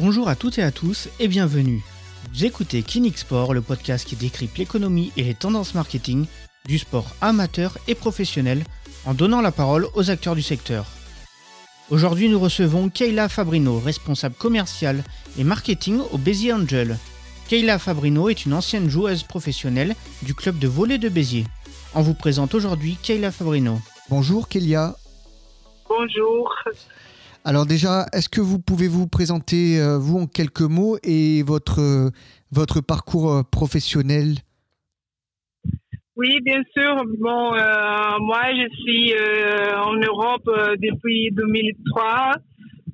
Bonjour à toutes et à tous et bienvenue. Vous écoutez Kinixport, le podcast qui décrypte l'économie et les tendances marketing du sport amateur et professionnel en donnant la parole aux acteurs du secteur. Aujourd'hui, nous recevons Keïla Fabrino, responsable commerciale et marketing au Béziers Angel. Keïla Fabrino est une ancienne joueuse professionnelle du club de volley de Béziers. On vous présente aujourd'hui Keïla Fabrino. Bonjour Keïla. Bonjour. Alors déjà, est-ce que vous pouvez vous présenter, vous, en quelques mots et votre parcours professionnel ? Oui, bien sûr. Moi, je suis en Europe depuis 2003.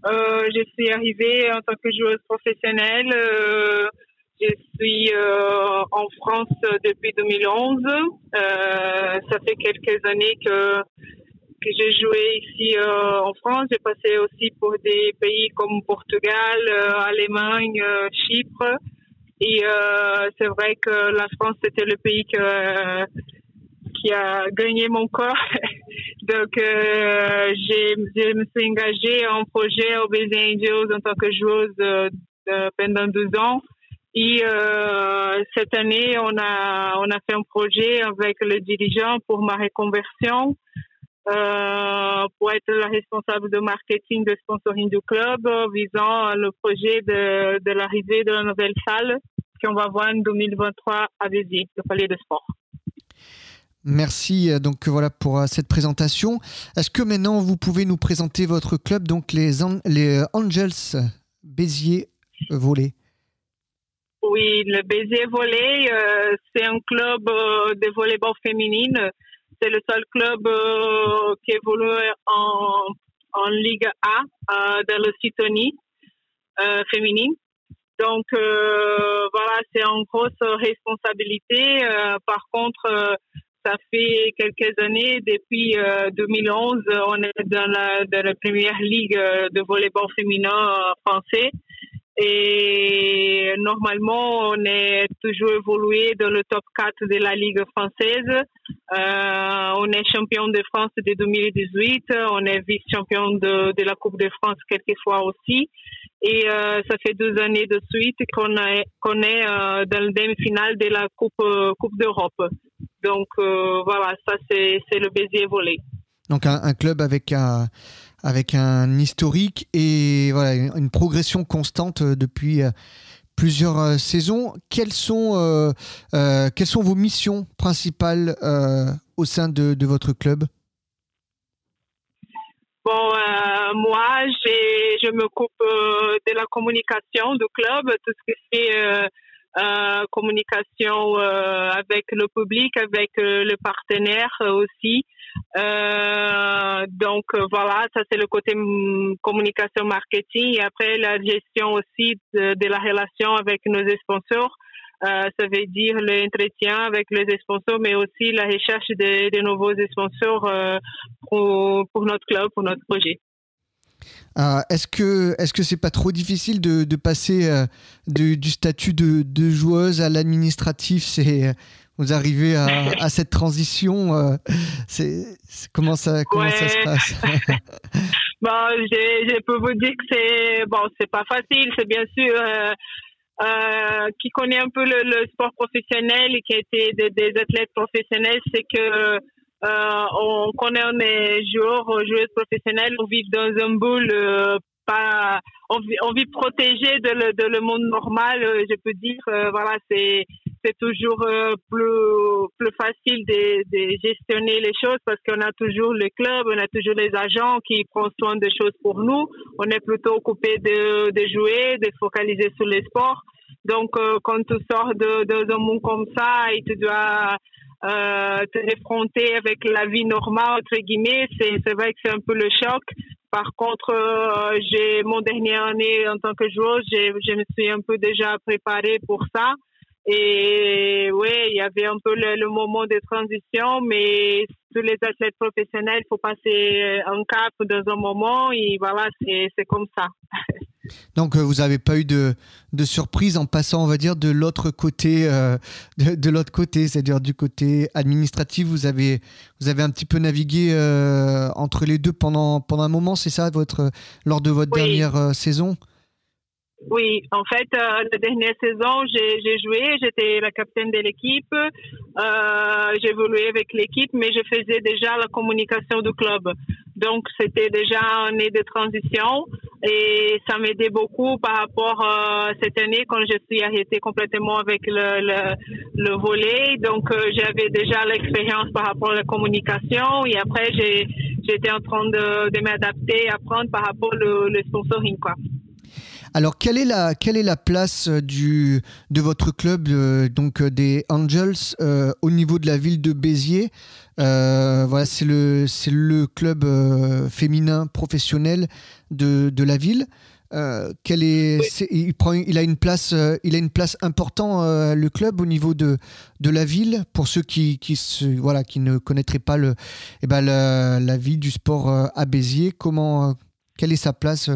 Je suis arrivée en tant que joueuse professionnelle. Je suis en France depuis 2011. Ça fait quelques années que j'ai joué ici en France. J'ai passé aussi pour des pays comme Portugal, Allemagne, Chypre. Et c'est vrai que la France, c'était le pays qui a gagné mon corps. Donc, je me suis engagée en projet au Béziers Angel en tant que joueuse pendant 2 ans. Et cette année, on a fait un projet avec le dirigeant pour ma reconversion. Pour être la responsable de marketing, de sponsoring du club, visant le projet de l'arrivée de la nouvelle salle qu'on va voir en 2023 à Béziers, le Palais de Sport. Merci donc voilà pour cette présentation. Est-ce que maintenant vous pouvez nous présenter votre club, donc les Angels Béziers Volley? Oui, le Béziers Volley, c'est un club de volleyball féminine. C'est le seul club qui évolue en Ligue A dans l'Occitanie féminine. Donc, voilà, c'est en grosse responsabilité. Par contre, ça fait quelques années, depuis 2011, on est dans la première ligue de volleyball féminin français. Et normalement, on est toujours évolué dans le top 4 de la Ligue française. On est champion de France de 2018. On est vice-champion de la Coupe de France quelquefois aussi. Et ça fait 2 années de suite qu'on est dans le demi-finale de la Coupe d'Europe. Donc voilà, ça c'est le Béziers Volley. Donc un club avec un historique et voilà, une progression constante depuis plusieurs saisons. Quelles sont vos missions principales au sein de votre club ? Bon, moi, je m'occupe de la communication du club, tout ce qui est communication avec le public, avec le partenaire aussi. Donc voilà, ça c'est le côté communication marketing, et après la gestion aussi de la relation avec nos sponsors, ça veut dire l'entretien avec les sponsors, mais aussi la recherche de nouveaux sponsors pour notre club, pour notre projet. Est-ce que c'est pas trop difficile de passer du statut de joueuse à l'administratif? Vous arrivez à cette transition, comment ça se passe? Bon, je peux vous dire que c'est pas facile, c'est bien sûr. Qui connaît un peu le sport professionnel et qui a été des athlètes professionnels, c'est que quand on est joueurs professionnels, on vit dans un boule. On vit protégé de le monde normal, je peux dire. Voilà, c'est toujours plus facile de gestionner les choses parce qu'on a toujours le club, on a toujours les agents qui prennent soin des choses pour nous. On est plutôt occupé de jouer, de focaliser sur le sport. Donc, quand tu sors d'un monde comme ça et tu dois te confronter avec la vie normale, entre guillemets, c'est vrai que c'est un peu le choc. Par contre, j'ai mon dernier année en tant que joueuse, je me suis un peu déjà préparée pour ça. Et oui, il y avait un peu le moment de transition, mais tous les athlètes professionnels, il faut passer un cap dans un moment et voilà, c'est comme ça. Donc, vous n'avez pas eu de surprise en passant, on va dire, de l'autre côté, c'est-à-dire du côté administratif. Vous avez un petit peu navigué entre les deux pendant un moment, c'est ça, lors de votre dernière saison ? Oui, en fait, la dernière saison, j'ai joué, j'étais la capitaine de l'équipe, j'évoluais avec l'équipe, mais je faisais déjà la communication du club. Donc, c'était déjà une année de transition et ça m'aidait beaucoup par rapport à cette année quand je suis arrêtée complètement avec le volley. Donc, j'avais déjà l'expérience par rapport à la communication et après, j'étais en train de m'adapter, apprendre par rapport au sponsoring, quoi. Alors, quelle est la place de votre club, donc des Angels, au niveau de la ville de Béziers? Voilà, c'est le club féminin professionnel de la ville. Il a une place importante, le club, au niveau de la ville, pour ceux qui ne connaîtraient pas la vie du sport à Béziers. Quelle est sa place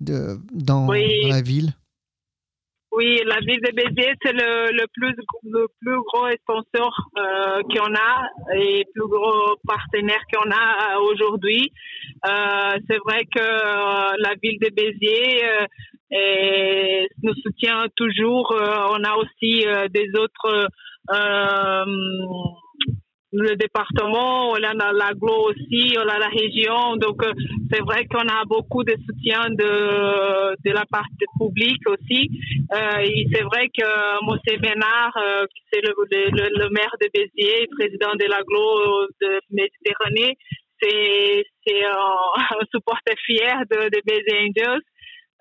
dans la ville? Oui, la ville de Béziers, c'est le plus gros sponsor qu'on a et plus gros partenaire qu'on a aujourd'hui. C'est vrai que la ville de Béziers nous soutient toujours. On a aussi des autres... le département, on a l'aglo aussi, on a la région. Donc, c'est vrai qu'on a beaucoup de soutien de la partie publique aussi. Et c'est vrai que Monsieur Bénard, qui c'est le maire de Béziers, président de l'aglo de Méditerranée, c'est un supporter fier de Béziers Angels.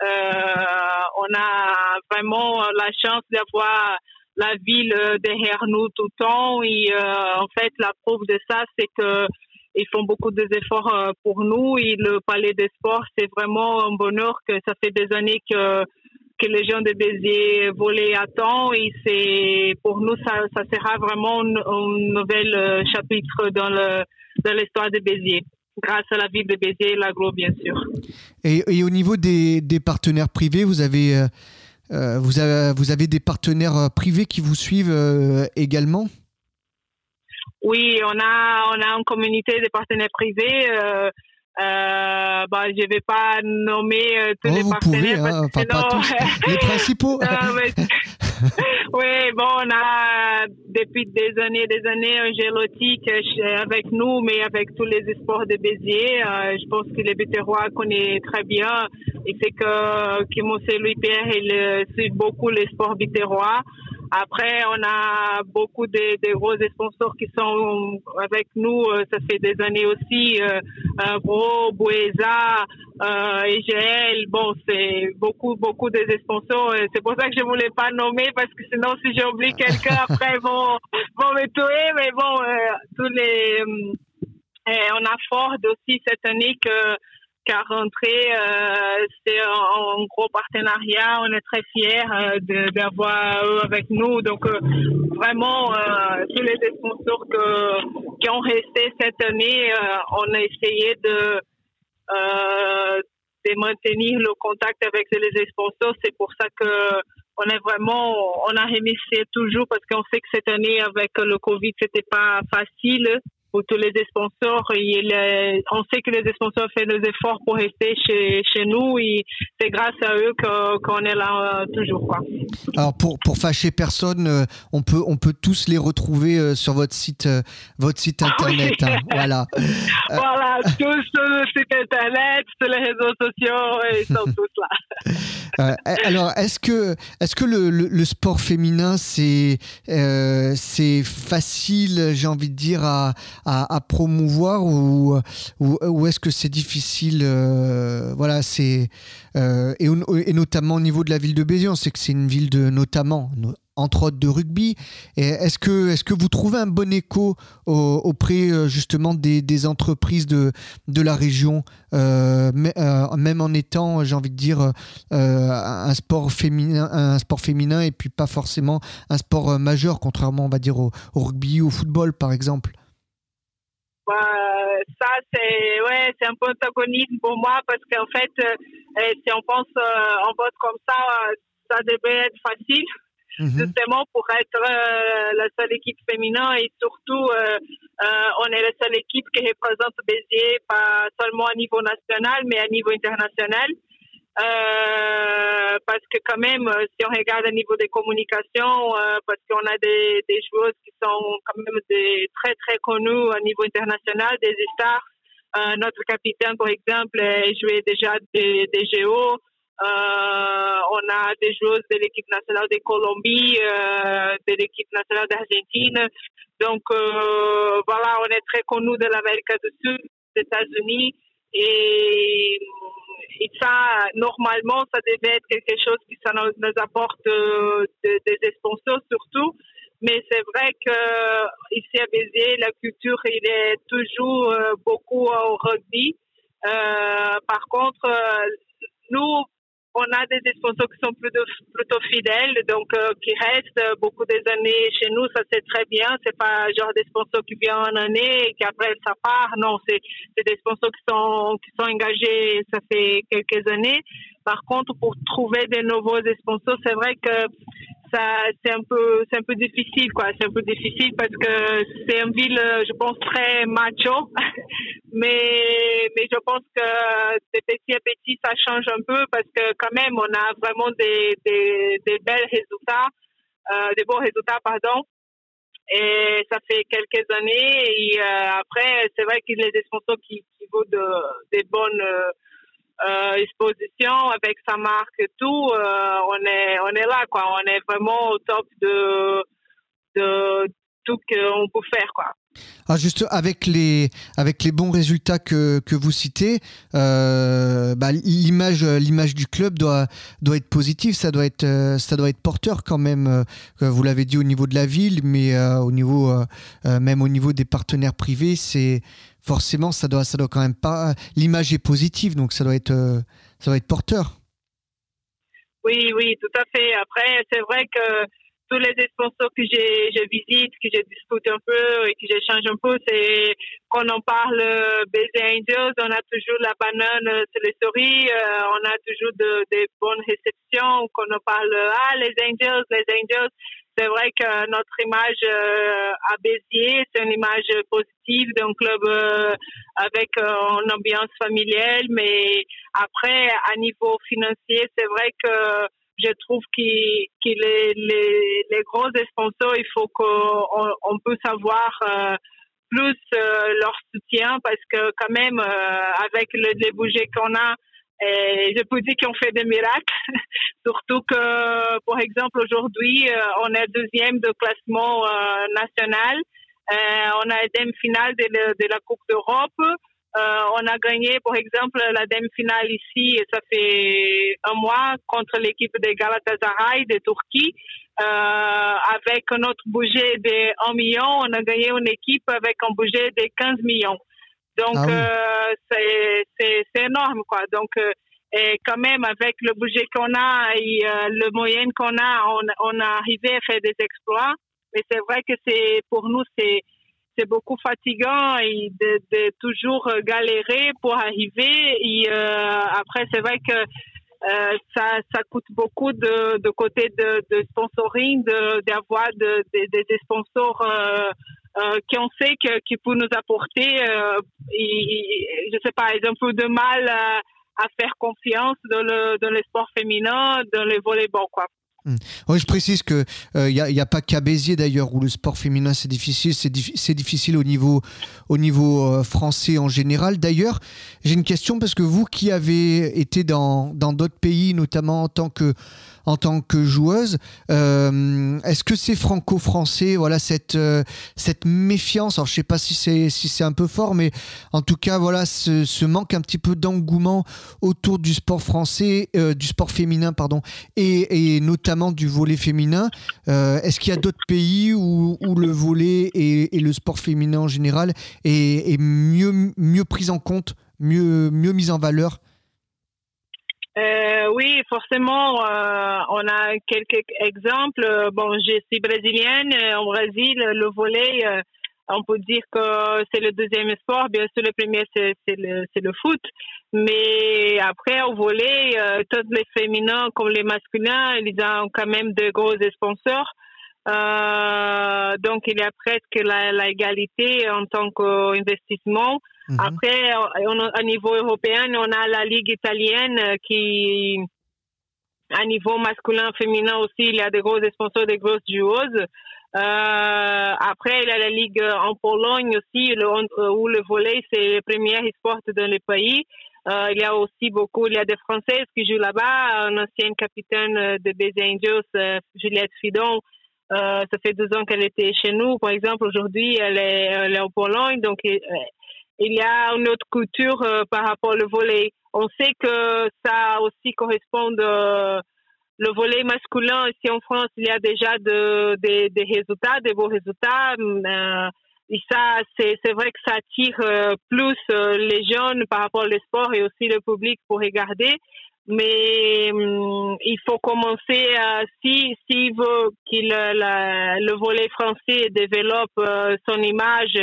On a vraiment la chance d'avoir la ville derrière nous tout le temps et en fait la preuve de ça, c'est que ils font beaucoup d'efforts pour nous et le Palais de Sport, c'est vraiment un bonheur que ça fait des années que les gens de Béziers Volley attendent et c'est pour nous ça sera vraiment un nouvel chapitre dans l'histoire de Béziers. Grâce à la ville de Béziers et l'agro bien sûr. Et au niveau des partenaires privés, vous avez des partenaires privés qui vous suivent également? Oui, on a une communauté de partenaires privés. Je ne vais pas nommer tous les partenaires. Pouvez, hein, parce que sinon... pas tous, les principaux. Oui, bon, on a depuis des années un géolotique avec nous, mais avec tous les sports de Béziers. Je pense que les Béterrois connaissent très bien. Et c'est que Monsieur Louis-Pierre, il suit beaucoup les sports béterrois. Après, on a beaucoup de gros sponsors qui sont avec nous. Ça fait des années aussi. Gros, Boueza, EGL. Bon, c'est beaucoup de sponsors. C'est pour ça que je voulais pas nommer parce que sinon, si j'oublie quelqu'un, après, ils vont me tuer. Mais bon, on a Ford aussi cette année qu'à rentrer, c'est un gros partenariat. On est très fiers d'avoir eux avec nous. Donc, vraiment, tous les sponsors qui ont resté cette année, on a essayé de maintenir le contact avec les sponsors. C'est pour ça que on a remercié toujours parce qu'on sait que cette année, avec le Covid, c'était pas facile. Pour tous les sponsors, on sait que les sponsors font des efforts pour rester chez nous et c'est grâce à eux qu'on est là toujours, quoi. Alors pour fâcher personne, on peut tous les retrouver sur votre site internet. Oui. Hein, voilà. Voilà, tous sur le site internet, sur les réseaux sociaux, ils sont tous là. Alors, est-ce que le sport féminin, c'est facile, j'ai envie de dire, à promouvoir ou est-ce que c'est difficile, voilà, et notamment au niveau de la ville de Béziers, on sait que c'est une ville entre autres de rugby. Et est-ce que vous trouvez un bon écho auprès justement des entreprises de la région, même en étant, j'ai envie de dire, un sport féminin et puis pas forcément un sport majeur, contrairement, on va dire, au rugby ou au football par exemple? Ça c'est un peu antagonisme pour moi parce qu'en fait, si on pense comme ça, ça devrait être facile. Mmh. Justement pour être la seule équipe féminine et surtout on est la seule équipe qui représente Béziers pas seulement à niveau national mais à niveau international Parce que quand même, si on regarde au niveau des communications, parce qu'on a des joueuses qui sont quand même des très très connues au niveau international, des stars. Notre capitaine, par exemple, jouait déjà des JO. On a des joueuses de l'équipe nationale de Colombie, de l'équipe nationale d'Argentine. Donc, voilà, on est très connus de l'Amérique du Sud, des États-Unis. Et ça, normalement, ça devait être quelque chose qui ça nous apporte des sponsors surtout. Mais c'est vrai que ici à Béziers, la culture, il est toujours beaucoup au rugby. Par contre, nous, on a des sponsors qui sont plutôt fidèles, donc qui restent beaucoup des années chez nous. Ça, c'est très bien. C'est pas genre des sponsors qui viennent en année et qui après ça part. Non, c'est des sponsors qui sont engagés. Ça fait quelques années. Par contre, pour trouver de nouveaux sponsors, c'est vrai que ça, c'est un peu difficile, quoi. C'est un peu difficile parce que c'est une ville, je pense, très macho. Mais je pense que de petit à petit, ça change un peu parce que quand même, on a vraiment des belles résultats, des bons résultats, pardon. Et ça fait quelques années. Et après, c'est vrai qu'il y a des sponsors qui vaut des bonnes, exposition avec sa marque et tout, on est là, quoi. On est vraiment au top de tout ce qu'on peut faire, quoi. Ah, juste avec les bons résultats que vous citez, l'image du club doit être positive, ça doit être porteur quand même. Vous l'avez dit au niveau de la ville, mais même au niveau des partenaires privés, c'est forcément ça doit quand même pas. L'image est positive, donc ça doit être porteur. Oui, tout à fait. Après, c'est vrai que tous les sponsors que je visite, que je discute un peu et que j'échange un peu, c'est quand on parle Béziers Angels, on a toujours la banane sur les souris, on a toujours des bonnes réceptions. Quand on parle les Angels, c'est vrai que notre image à Béziers, c'est une image positive d'un club avec une ambiance familiale. Mais après, à niveau financier, c'est vrai que je trouve que les gros sponsors, il faut qu'on peut savoir plus leur soutien parce que quand même, avec les budgets qu'on a, je peux dire qu'on fait des miracles. Surtout que, par exemple, aujourd'hui, on est deuxième de classement national. On a la demi-finale de la Coupe d'Europe. On a gagné, par exemple, la demi-finale ici, et ça fait un mois, contre l'équipe de Galatasaray de Turquie. Avec notre budget de 1 million, on a gagné une équipe avec un budget de 15 millions. Donc, c'est énorme, quoi. Donc, et quand même, avec le budget qu'on a et le moyen qu'on a, on a arrivé à faire des exploits. Mais c'est vrai que pour nous, c'est beaucoup fatigant et de toujours galérer pour arriver. Et après, c'est vrai que ça coûte beaucoup de côté de sponsoring, d'avoir des sponsors qu'on sait qui peuvent nous apporter. Je sais pas, ils ont un peu de mal à faire confiance dans le sport féminin, dans le volleyball, quoi. Oui, je précise que il y a pas qu'à Béziers d'ailleurs où le sport féminin c'est difficile, c'est difficile au niveau français en général. D'ailleurs, j'ai une question parce que vous qui avez été dans d'autres pays, notamment en tant que joueuse, est-ce que c'est franco-français, voilà cette méfiance, alors je sais pas si c'est un peu fort, mais en tout cas voilà ce manque un petit peu d'engouement autour du sport français, du sport féminin pardon, et notamment du volley féminin. Est-ce qu'il y a d'autres pays où le volley et le sport féminin en général est mieux pris en compte, mieux mis en valeur? Oui, forcément, on a quelques exemples. Bon, je suis brésilienne. Au Brésil, le volley, on peut dire que c'est le deuxième sport. Bien sûr, le premier, c'est le foot. Mais après, au volley, tous les féminins comme les masculins, ils ont quand même de gros sponsors. Donc il y a presque la égalité en tant qu'investissement. Mm-hmm. Après, au niveau européen, on a la Ligue italienne qui, à niveau masculin, féminin aussi, il y a des gros sponsors, des grosses joueuses. Après, il y a la Ligue en Pologne aussi, où le volley, c'est le premier sport dans le pays. Il y a aussi beaucoup, il y a des Françaises qui jouent là-bas. Une ancienne capitaine de Béziers Angel, Juliette Fidon, ça fait 2 ans qu'elle était chez nous. Par exemple, aujourd'hui, elle est en Pologne. Donc, il y a une autre culture par rapport au volley. On sait que ça aussi correspond... Le volley masculin, ici en France, il y a déjà des résultats, des beaux résultats. Et ça, c'est vrai que ça attire plus les jeunes par rapport au sport et aussi le public pour regarder. Mais il faut commencer, s'il veut que le volley français développe son image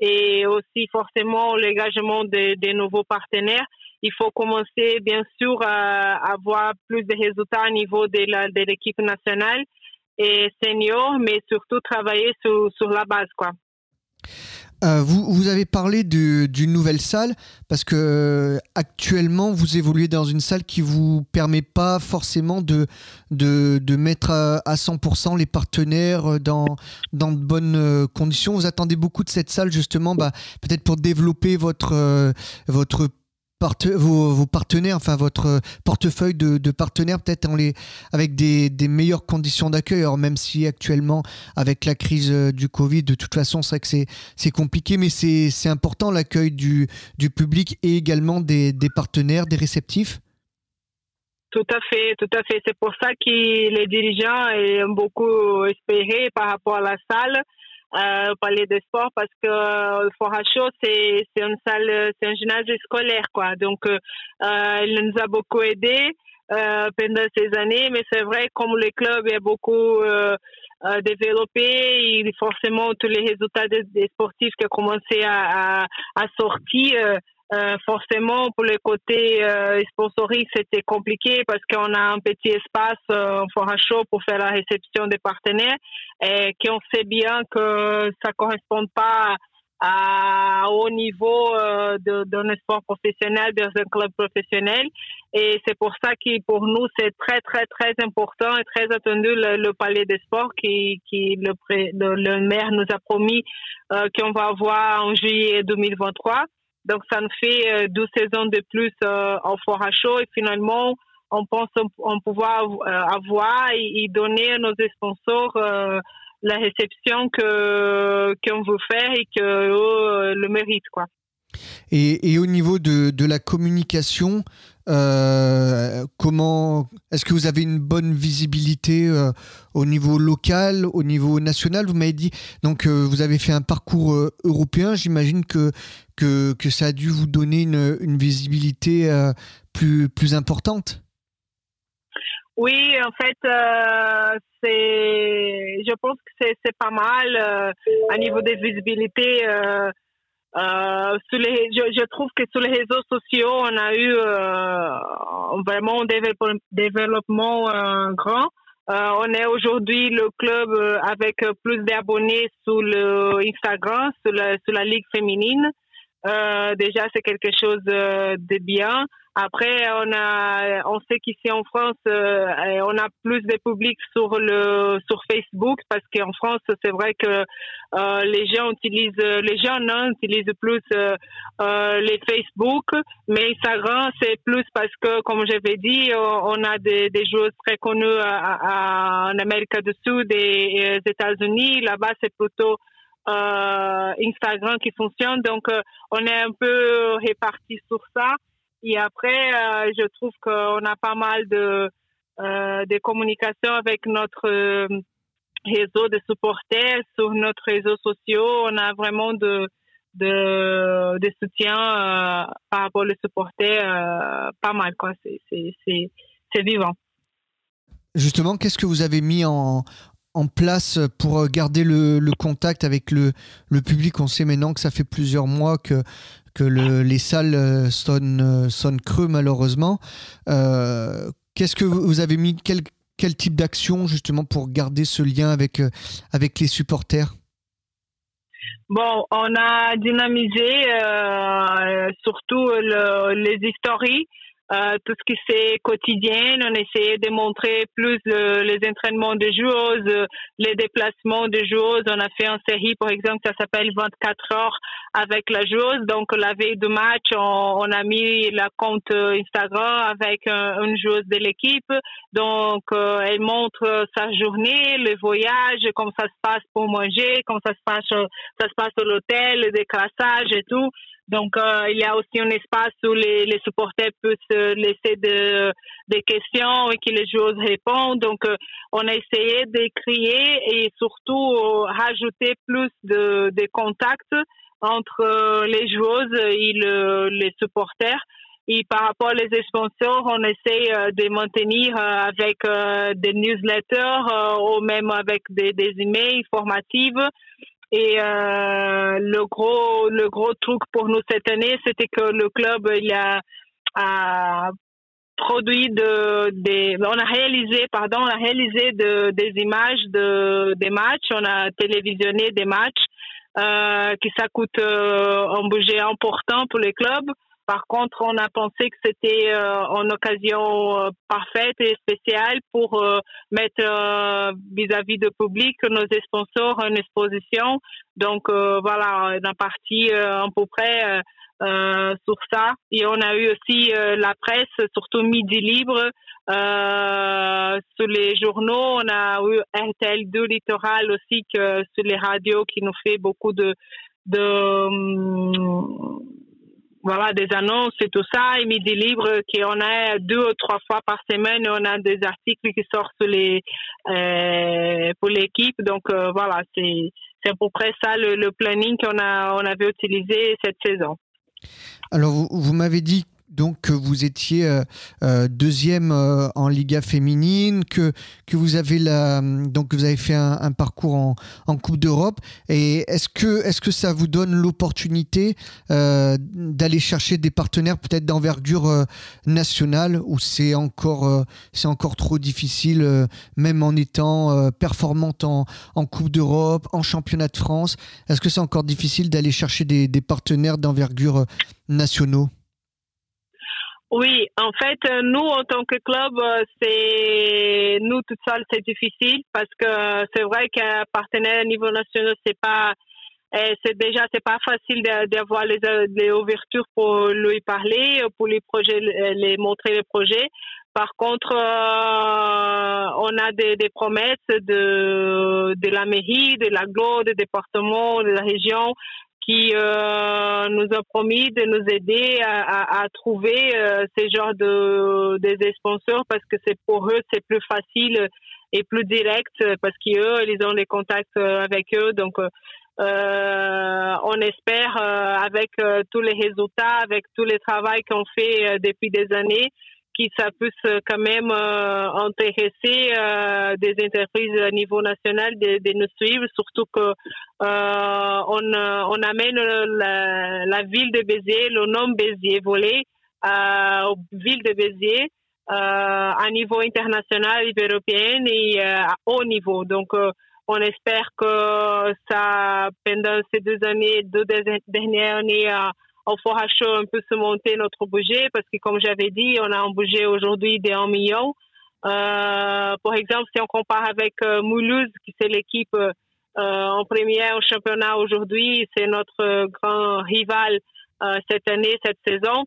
et aussi forcément l'engagement des nouveaux partenaires, il faut commencer, bien sûr, à avoir plus de résultats au niveau de l'équipe nationale et senior, mais surtout travailler sur la base, quoi. Vous avez parlé d'une nouvelle salle parce que actuellement vous évoluez dans une salle qui vous permet pas forcément de mettre à 100% les partenaires dans de bonnes conditions. Vous attendez beaucoup de cette salle justement, peut-être pour développer vos partenaires, enfin votre portefeuille de partenaires, peut-être avec des meilleures conditions d'accueil. Alors même si actuellement, avec la crise du Covid, de toute façon, c'est vrai que c'est compliqué, mais c'est important l'accueil du public et également des partenaires, des réceptifs. Tout à fait. C'est pour ça que les dirigeants ont beaucoup espéré par rapport à la salle. Au Palais de Sport, parce que le Four à Chaud, c'est une salle, c'est un gymnase scolaire, quoi. Donc, il nous a beaucoup aidé pendant ces années, mais c'est vrai, comme le club est beaucoup développé, et forcément, tous les résultats des sportifs qui ont commencé à sortir, forcément, pour le côté sponsoring, c'était compliqué parce qu'on a un petit espace en Four à Chaud pour faire la réception des partenaires et qu'on sait bien que ça ne correspond pas à haut niveau d'un sport professionnel, dans un club professionnel. Et c'est pour ça que pour nous, c'est très, très, très important et très attendu le Palais des Sports qui le maire nous a promis qu'on va avoir en juillet 2023. Donc, ça nous fait 12 saisons de plus en Four à Chaud. Et finalement, on pense en pouvoir avoir et donner à nos sponsors la réception qu'on veut faire et qu'eux le méritent, quoi. Et au niveau de la communication, est-ce que vous avez une bonne visibilité au niveau local, au niveau national? Vous m'avez dit, donc vous avez fait un parcours européen, j'imagine que ça a dû vous donner une visibilité plus importante. Oui, en fait, je pense que c'est pas mal à niveau des visibilités. Je trouve que sur les réseaux sociaux, on a eu vraiment un développement grand. On est aujourd'hui le club avec plus d'abonnés sur le Instagram, sur la Ligue féminine. Déjà, c'est quelque chose de bien. Après, on sait qu'ici en France, on a plus de public sur Facebook parce qu'en France, c'est vrai que les jeunes utilisent plus les Facebook, mais Instagram, c'est plus parce que, comme j'avais dit, on a des joueuses très connues en Amérique du Sud et aux États-Unis. Là-bas, c'est plutôt Instagram qui fonctionne, donc on est un peu répartis sur ça. Et après, je trouve qu'on a pas mal de communication avec notre réseau de supporters sur notre réseau social. On a vraiment de soutien par rapport aux supporters, pas mal, quoi. C'est vivant. Justement, qu'est-ce que vous avez mis en place pour garder le contact avec le public? On sait maintenant que ça fait plusieurs mois que les salles sonnent creux malheureusement. Qu'est-ce que vous avez mis, quel quel type d'action justement pour garder ce lien avec les supporters? Bon, on a dynamisé surtout les histories, tout ce qui c'est quotidien. On essayait de montrer plus les entraînements des joueuses, les déplacements des joueuses. On a fait une série, par exemple, ça s'appelle 24 heures avec la joueuse. Donc, la veille du match, on a mis la compte Instagram avec une joueuse de l'équipe. Donc, elle montre sa journée, le voyage, comment ça se passe pour manger, comment ça se passe à l'hôtel, le décrassage et tout. Donc, il y a aussi un espace où les supporters peuvent se laisser des questions et que les joueuses répondent. Donc, on a essayé de créer et surtout rajouter plus de contacts entre les joueuses et les supporters. Et par rapport aux sponsors, on essaie de maintenir avec des newsletters ou même avec des emails informatifs. Et le gros truc pour nous cette année, c'était que le club a produit on a réalisé des images des matchs, on a télévisionné des matchs qui ça coûte un budget important pour le club. Par contre, on a pensé que c'était une occasion parfaite et spéciale pour mettre vis-à-vis du public nos sponsors en exposition. Donc voilà, on a parti à peu près sur ça. Et on a eu aussi la presse, surtout Midi Libre, sur les journaux. On a eu RTL2 Littoral aussi, que sur les radios qui nous fait beaucoup voilà, des annonces et tout ça, et Midi Libre, qu'on a 2 ou 3 fois par semaine, on a des articles qui sortent pour l'équipe. Donc, voilà, c'est à peu près ça le planning qu'on avait utilisé cette saison. Alors, vous m'avez dit donc que vous étiez deuxième en Ligue A féminine, que vous avez donc vous avez fait un parcours en Coupe d'Europe. Et est-ce que ça vous donne l'opportunité d'aller chercher des partenaires peut-être d'envergure nationale, ou c'est encore trop difficile même en étant performante en Coupe d'Europe, en championnat de France? Est-ce que c'est encore difficile d'aller chercher des partenaires d'envergure nationaux? Oui, en fait, nous, en tant que club, c'est, nous, tout seul, c'est difficile parce que c'est vrai qu'un partenaire au niveau national, c'est pas facile d'avoir les ouvertures pour lui parler, pour les projets, les montrer les projets. Par contre, on a des promesses de la mairie, de l'aglo, des départements, de la région, qui nous ont promis de nous aider à trouver ces genres de sponsors, parce que c'est pour eux c'est plus facile et plus direct, parce qu'eux ils ont les contacts avec eux. Donc on espère avec tous les résultats, avec tout le travail qu'on fait depuis des années, que ça puisse quand même intéresser des entreprises à niveau national de nous suivre, surtout que on amène la ville de Béziers, le nom Béziers Volley, ville de Béziers à niveau international, européen et à haut niveau. Donc on espère que ça, pendant ces 2 dernières années, au Four à Chaud, on peut se monter notre budget, parce que, comme j'avais dit, on a un budget aujourd'hui de 1 million. Par exemple, si on compare avec Moulouse, qui c'est l'équipe en première au championnat aujourd'hui, c'est notre grand rival cette année, cette saison.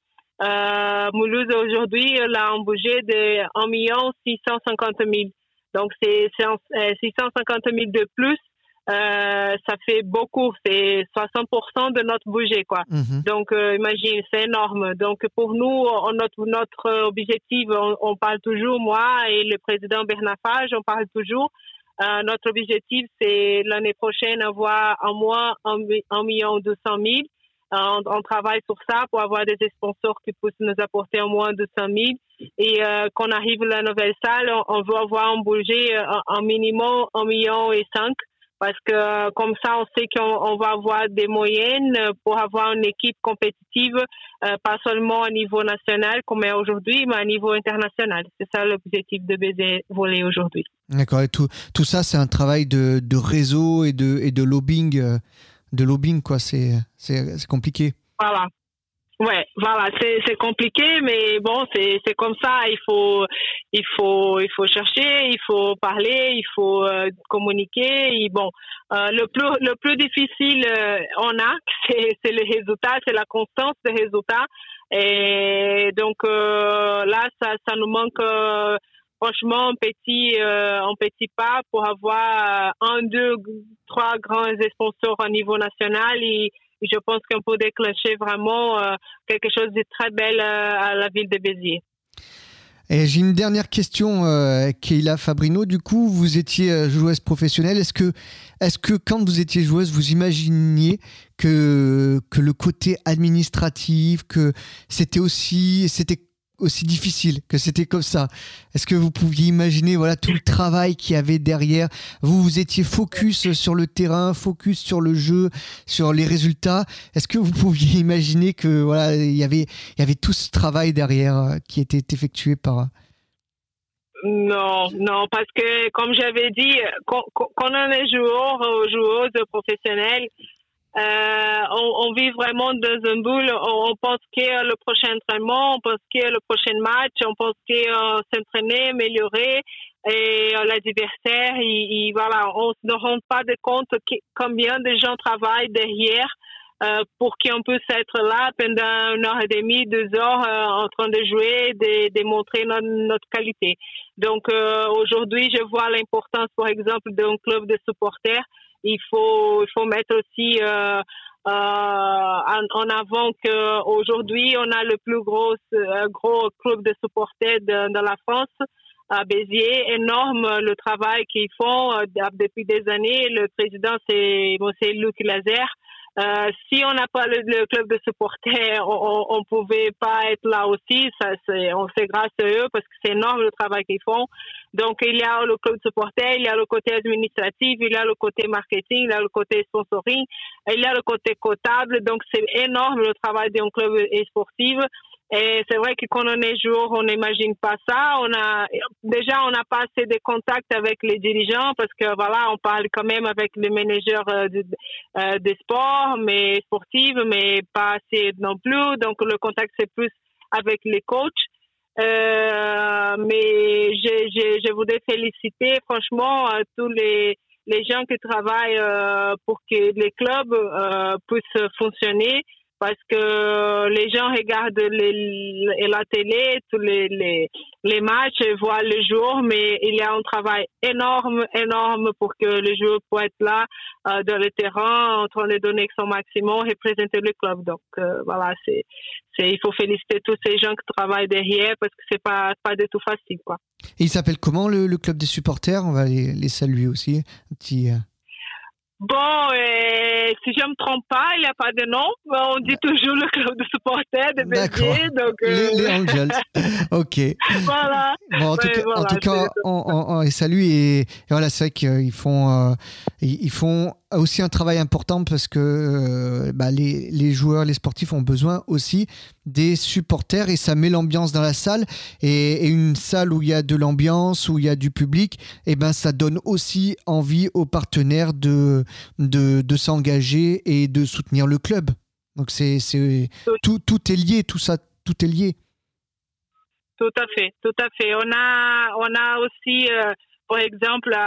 Moulouse, aujourd'hui, elle a un budget de 1 million 650 000. Donc, c'est 650 000 de plus. Ça fait beaucoup, c'est 60% de notre budget, quoi. Mmh. Donc, imagine, c'est énorme. Donc, pour nous, notre objectif, on parle toujours, moi et le président Bernafage, on parle toujours. Notre objectif, c'est l'année prochaine avoir en moins 1 200 000. On travaille sur ça pour avoir des sponsors qui puissent nous apporter au moins 200 000. Et quand on arrive à la nouvelle salle, on veut avoir un budget un minimum 1,5 million. parce que comme ça, on sait qu'on va avoir des moyennes pour avoir une équipe compétitive, pas seulement au niveau national comme est aujourd'hui, mais au niveau international. C'est ça l'objectif de Béziers Volley aujourd'hui. D'accord, et tout ça, c'est un travail de réseau et de lobbying, quoi. C'est compliqué. Voilà. Ouais, voilà, c'est compliqué, mais bon, c'est comme ça. Il faut chercher, il faut parler, il faut communiquer. Et bon, le plus difficile on a, c'est le résultat, c'est la constance des résultats. Et donc là, ça nous manque franchement un petit pas pour avoir un, deux, trois grands sponsors au niveau national. Et je pense qu'on peut déclencher vraiment quelque chose de très belle à la ville de Béziers. Et j'ai une dernière question, Keïla Fabrino. Du coup, vous étiez joueuse professionnelle. Est-ce que quand vous étiez joueuse, vous imaginiez que le côté administratif, que c'était aussi difficile, que c'était comme ça? Est-ce que vous pouviez imaginer tout le travail qu'il y avait derrière? Vous étiez focus sur le terrain, focus sur le jeu, sur les résultats. Est-ce que vous pouviez imaginer que il y avait tout ce travail derrière qui était effectué par... Non, parce que comme j'avais dit, quand on est joueur ou joueuse professionnelle, on vit vraiment dans une boule. On pense que le prochain entraînement, on pense que le prochain match, on pense que s'entraîner, améliorer et l'adversaire. Et voilà, on ne rend pas de compte combien de gens travaillent derrière pour qu'on puisse être là pendant 1h30, 2 heures en train de jouer, de montrer notre qualité. Donc aujourd'hui, je vois l'importance, par exemple, d'un club de supporters. Il faut mettre aussi en avant qu'aujourd'hui, on a le plus gros club de supporters de la France, à Béziers. Énorme le travail qu'ils font depuis des années. Le président, c'est Luc Lazer. Si on n'a pas le club de supporters, on ne pouvait pas être là aussi. C'est grâce à eux parce que c'est énorme le travail qu'ils font. Donc, il y a le club de supporters, il y a le côté administratif, il y a le côté marketing, il y a le côté sponsoring, il y a le côté comptable. Donc, c'est énorme le travail d'un club sportif. Et c'est vrai que quand on est joueur, on n'imagine pas ça. On n'a pas assez de contacts avec les dirigeants parce que on parle quand même avec les managers des sports, mais sportifs, mais pas assez non plus. Donc le contact c'est plus avec les coachs. Mais je voudrais féliciter franchement tous les gens qui travaillent pour que les clubs puissent fonctionner. Parce que les gens regardent la télé, tous les matchs, voient le jour, mais il y a un travail énorme pour que le joueur puisse être là, dans le terrain, en train de donner son maximum, représenter le club. Donc il faut féliciter tous ces gens qui travaillent derrière parce que c'est pas du tout facile, quoi. Et il s'appelle comment le club des supporters? On va les saluer aussi. Bon, si je me trompe pas, il n'y a pas de nom. On dit toujours le club de supporters de Béziers. Donc les Angels. OK. Voilà. Bon, en tout cas, on les salue et voilà, c'est vrai qu'ils font aussi un travail important parce que les joueurs, les sportifs ont besoin aussi des supporters et ça met l'ambiance dans la salle et une salle où il y a de l'ambiance, où il y a du public, et ça donne aussi envie aux partenaires de s'engager et de soutenir le club. Donc c'est tout est lié, tout ça, tout est lié. Tout à fait. On a aussi par exemple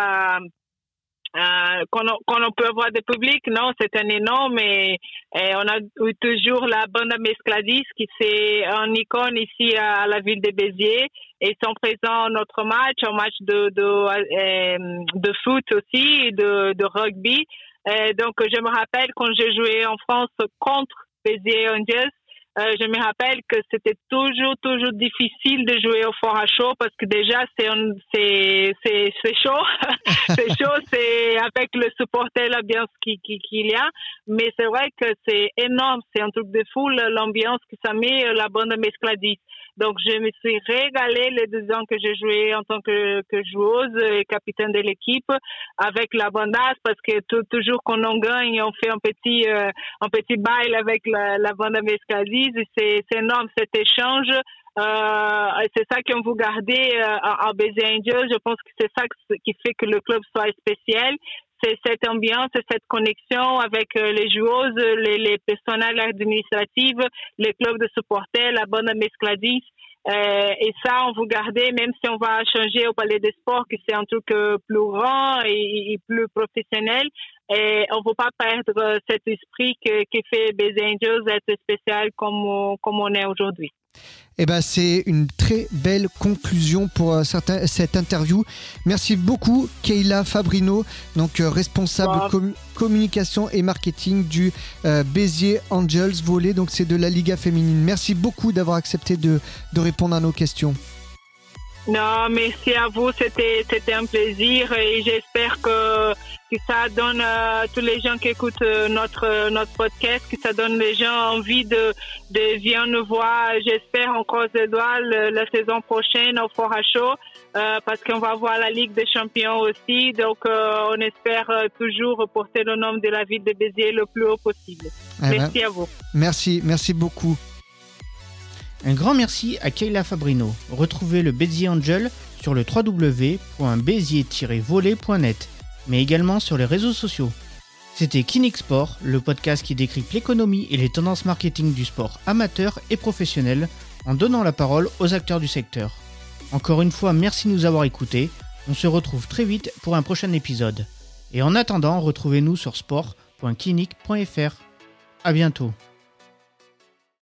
quand on peut avoir des publics, non, c'est un énorme, et on a toujours la Banda Mescladis qui c'est une icône ici à la ville de Béziers, et ils sont présents à notre match, au match de foot aussi, de rugby. Et donc je me rappelle quand j'ai joué en France contre Béziers Angel, je me rappelle que c'était toujours difficile de jouer au Four à Chaud parce que déjà c'est chaud, c'est avec le supporter, l'ambiance qu'il y a, mais c'est vrai que c'est énorme, c'est un truc de fou l'ambiance que ça met la Banda Mescladis. Donc, je me suis régalée les 2 ans que j'ai joué en tant que joueuse et capitaine de l'équipe avec la Banda, parce que toujours qu'on en gagne, on fait un petit bail avec la Banda Mescladis. C'est énorme cet échange. C'est ça qu'on veut garder à Béziers Angel. Je pense que c'est ça qui fait que le club soit spécial. C'est cette ambiance, cette connexion avec les joueuses, les personnels administratifs, les clubs de supporters, la Banda Mescladis. Et ça, on veut garder, même si on va changer au Palais de Sport, que c'est un truc plus grand et plus professionnel. Et on ne veut pas perdre cet esprit qui fait Béziers Angel être spécial comme on est aujourd'hui. Eh ben, c'est une très belle conclusion pour cette interview. Merci beaucoup Keïla Fabrino, donc responsable communication et marketing du Béziers Angels Volley, donc c'est de la Liga féminine. Merci beaucoup d'avoir accepté de répondre à nos questions. Non, merci à vous, c'était un plaisir et j'espère que ça donne à tous les gens qui écoutent notre podcast, que ça donne les gens envie de venir nous voir. J'espère on croise les doigts la saison prochaine au Four à Chaud parce qu'on va voir la Ligue des Champions aussi. Donc on espère toujours porter le nom de la ville de Béziers le plus haut possible. Merci à vous. Merci beaucoup. Un grand merci à Keïla Fabrino. Retrouvez le Béziers Angel sur le www.béziers-volley.net, mais également sur les réseaux sociaux. C'était Kinixport, le podcast qui décrypte l'économie et les tendances marketing du sport amateur et professionnel en donnant la parole aux acteurs du secteur. Encore une fois, merci de nous avoir écoutés. On se retrouve très vite pour un prochain épisode. Et en attendant, retrouvez-nous sur sport.kinik.fr. À bientôt.